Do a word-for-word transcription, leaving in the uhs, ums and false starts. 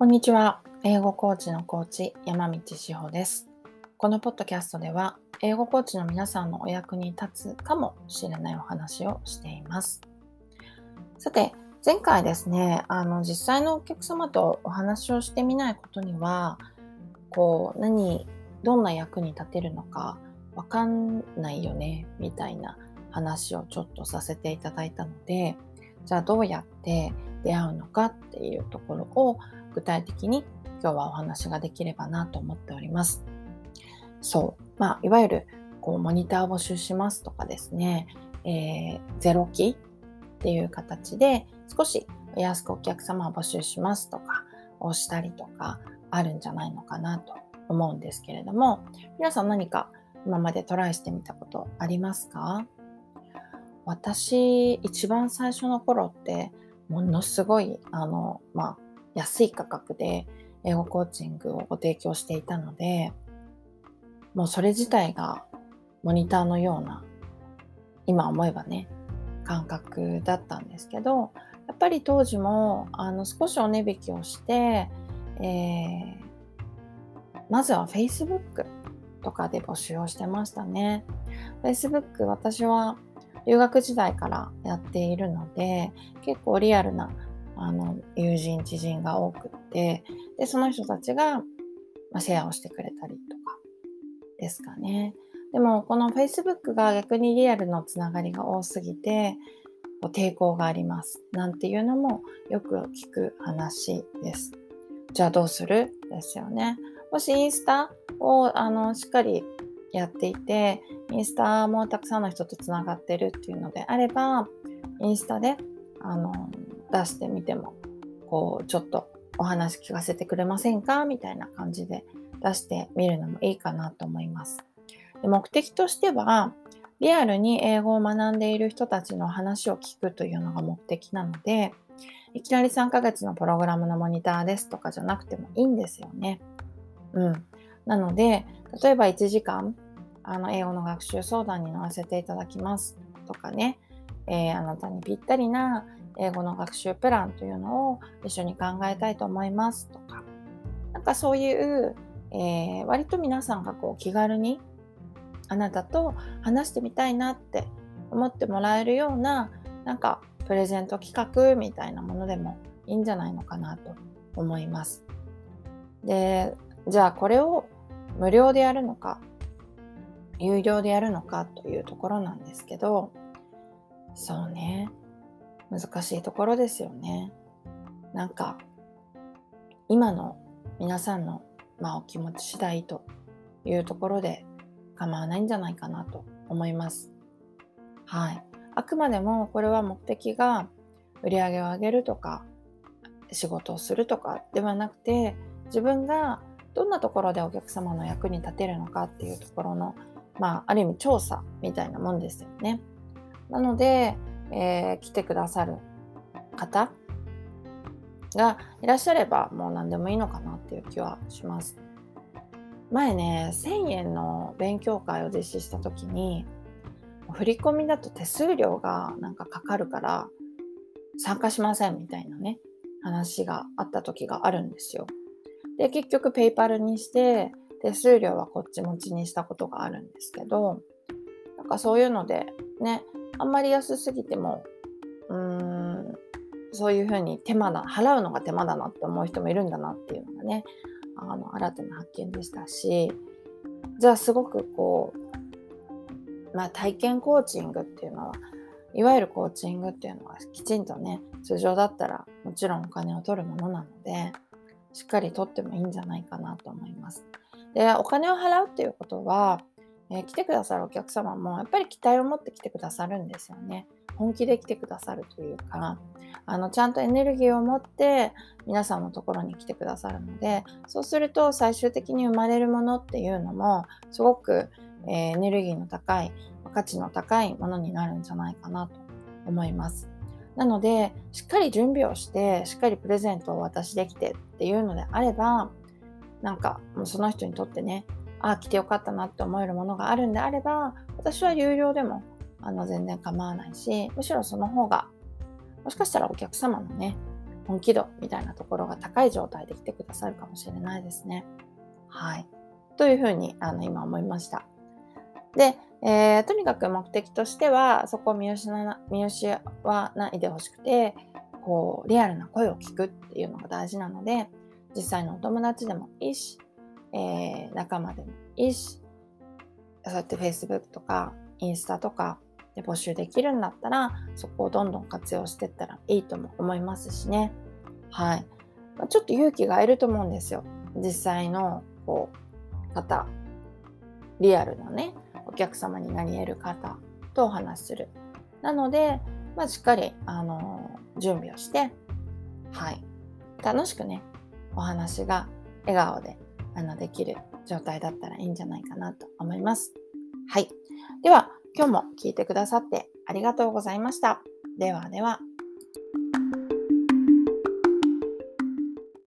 こんにちは。英語コーチのコーチ山道志保です。このポッドキャストでは英語コーチの皆さんのお役に立つかもしれないお話をしています。さて、前回ですね、あの実際のお客様とお話をしてみないことにはこう何どんな役に立てるのかわかんないよねみたいな話をちょっとさせていただいたので、じゃあどうやって出会うのかっていうところを具体的に今日はお話ができればなと思っております。そう、まあいわゆるこうモニター募集しますとかですね、えー、ゼロ期っていう形で少し安くお客様を募集しますとかをしたりとかあるんじゃないのかなと思うんですけれども、皆さん何か今までトライしてみたことありますか？私一番最初の頃ってものすごいあのまあ安い価格で英語コーチングをご提供していたので、もうそれ自体がモニターのような今思えばね感覚だったんですけど、やっぱり当時もあの少しお値引きをして、えー、まずは Facebook とかで募集をしてましたね。 Facebook 私は留学時代からやっているので結構リアルなあの友人知人が多くって、でその人たちがシェアをしてくれたりとかですかね。でもこの Facebook が逆にリアルのつながりが多すぎて抵抗がありますなんていうのもよく聞く話です。じゃあどうするですよね。もしインスタをあのしっかりやっていてインスタもたくさんの人とつながってるっていうのであれば、インスタであの出してみてもこうちょっとお話聞かせてくれませんかみたいな感じで出してみるのもいいかなと思います。で、目的としてはリアルに英語を学んでいる人たちの話を聞くというのが目的なので、いきなりさんかげつのプログラムのモニターですとかじゃなくてもいいんですよね。うん、なので例えばいちじかんあの英語の学習相談に乗らせていただきますとかね、えー、あなたにぴったりな英語の学習プランというのを一緒に考えたいと思いますとか、なんかそういう、えー、割と皆さんがこう気軽にあなたと話してみたいなって思ってもらえるようななんかプレゼント企画みたいなものでもいいんじゃないのかなと思います。で、じゃあこれを無料でやるのか有料でやるのかというところなんですけど、そうね、難しいところですよね。なんか今の皆さんの、まあ、お気持ち次第というところで構わないんじゃないかなと思います。はい。あくまでもこれは目的が売り上げを上げるとか仕事をするとかではなくて、自分がどんなところでお客様の役に立てるのかっていうところの、まあ、ある意味調査みたいなもんですよね。なので、えー、来てくださる方がいらっしゃればもう何でもいいのかなっていう気はします。前ねせんえんの勉強会を実施した時に、振り込みだと手数料がなんかかかるから参加しませんみたいなね話があった時があるんですよ。で結局ペイパルにして手数料はこっち持ちにしたことがあるんですけど、なんかそういうのでね、あんまり安すぎてもうーんそういうふうに手間だ払うのが手間だなって思う人もいるんだなっていうのがね、あの新たな発見でしたし、じゃあすごくこう、まあ、体験コーチングっていうのはいわゆるコーチングっていうのはきちんとね、通常だったらもちろんお金を取るものなのでしっかり取ってもいいんじゃないかなと思います。で、お金を払うっていうことはえー、来てくださるお客様もやっぱり期待を持って来てくださるんですよね。本気で来てくださるというか、あのちゃんとエネルギーを持って皆さんのところに来てくださるので、そうすると最終的に生まれるものっていうのもすごく、えー、エネルギーの高い価値の高いものになるんじゃないかなと思います。なのでしっかり準備をしてしっかりプレゼントを渡しできてっていうのであれば、なんかもうその人にとってね、あ、来てよかったなって思えるものがあるんであれば、私は有料でもあの全然構わないし、むしろその方がもしかしたらお客様のね本気度みたいなところが高い状態で来てくださるかもしれないですね。はい。というふうにあの今思いました。で、えー、とにかく目的としてはそこを見失わ、見失わないでほしくて、こうリアルな声を聞くっていうのが大事なので、実際のお友達でもいいし、えー、仲間でもいいし、そうやって Facebook とかインスタとかで募集できるんだったら、そこをどんどん活用していったらいいとも思いますしね。はい。ちょっと勇気がいると思うんですよ。実際のこう方、リアルなね、お客様になり得る方とお話しする。なので、まあ、しっかり、あのー、準備をして、はい。楽しくね、お話が笑顔であのできる状態だったらいいんじゃないかなと思います。はい。では、今日も聞いてくださってありがとうございました。ではでは。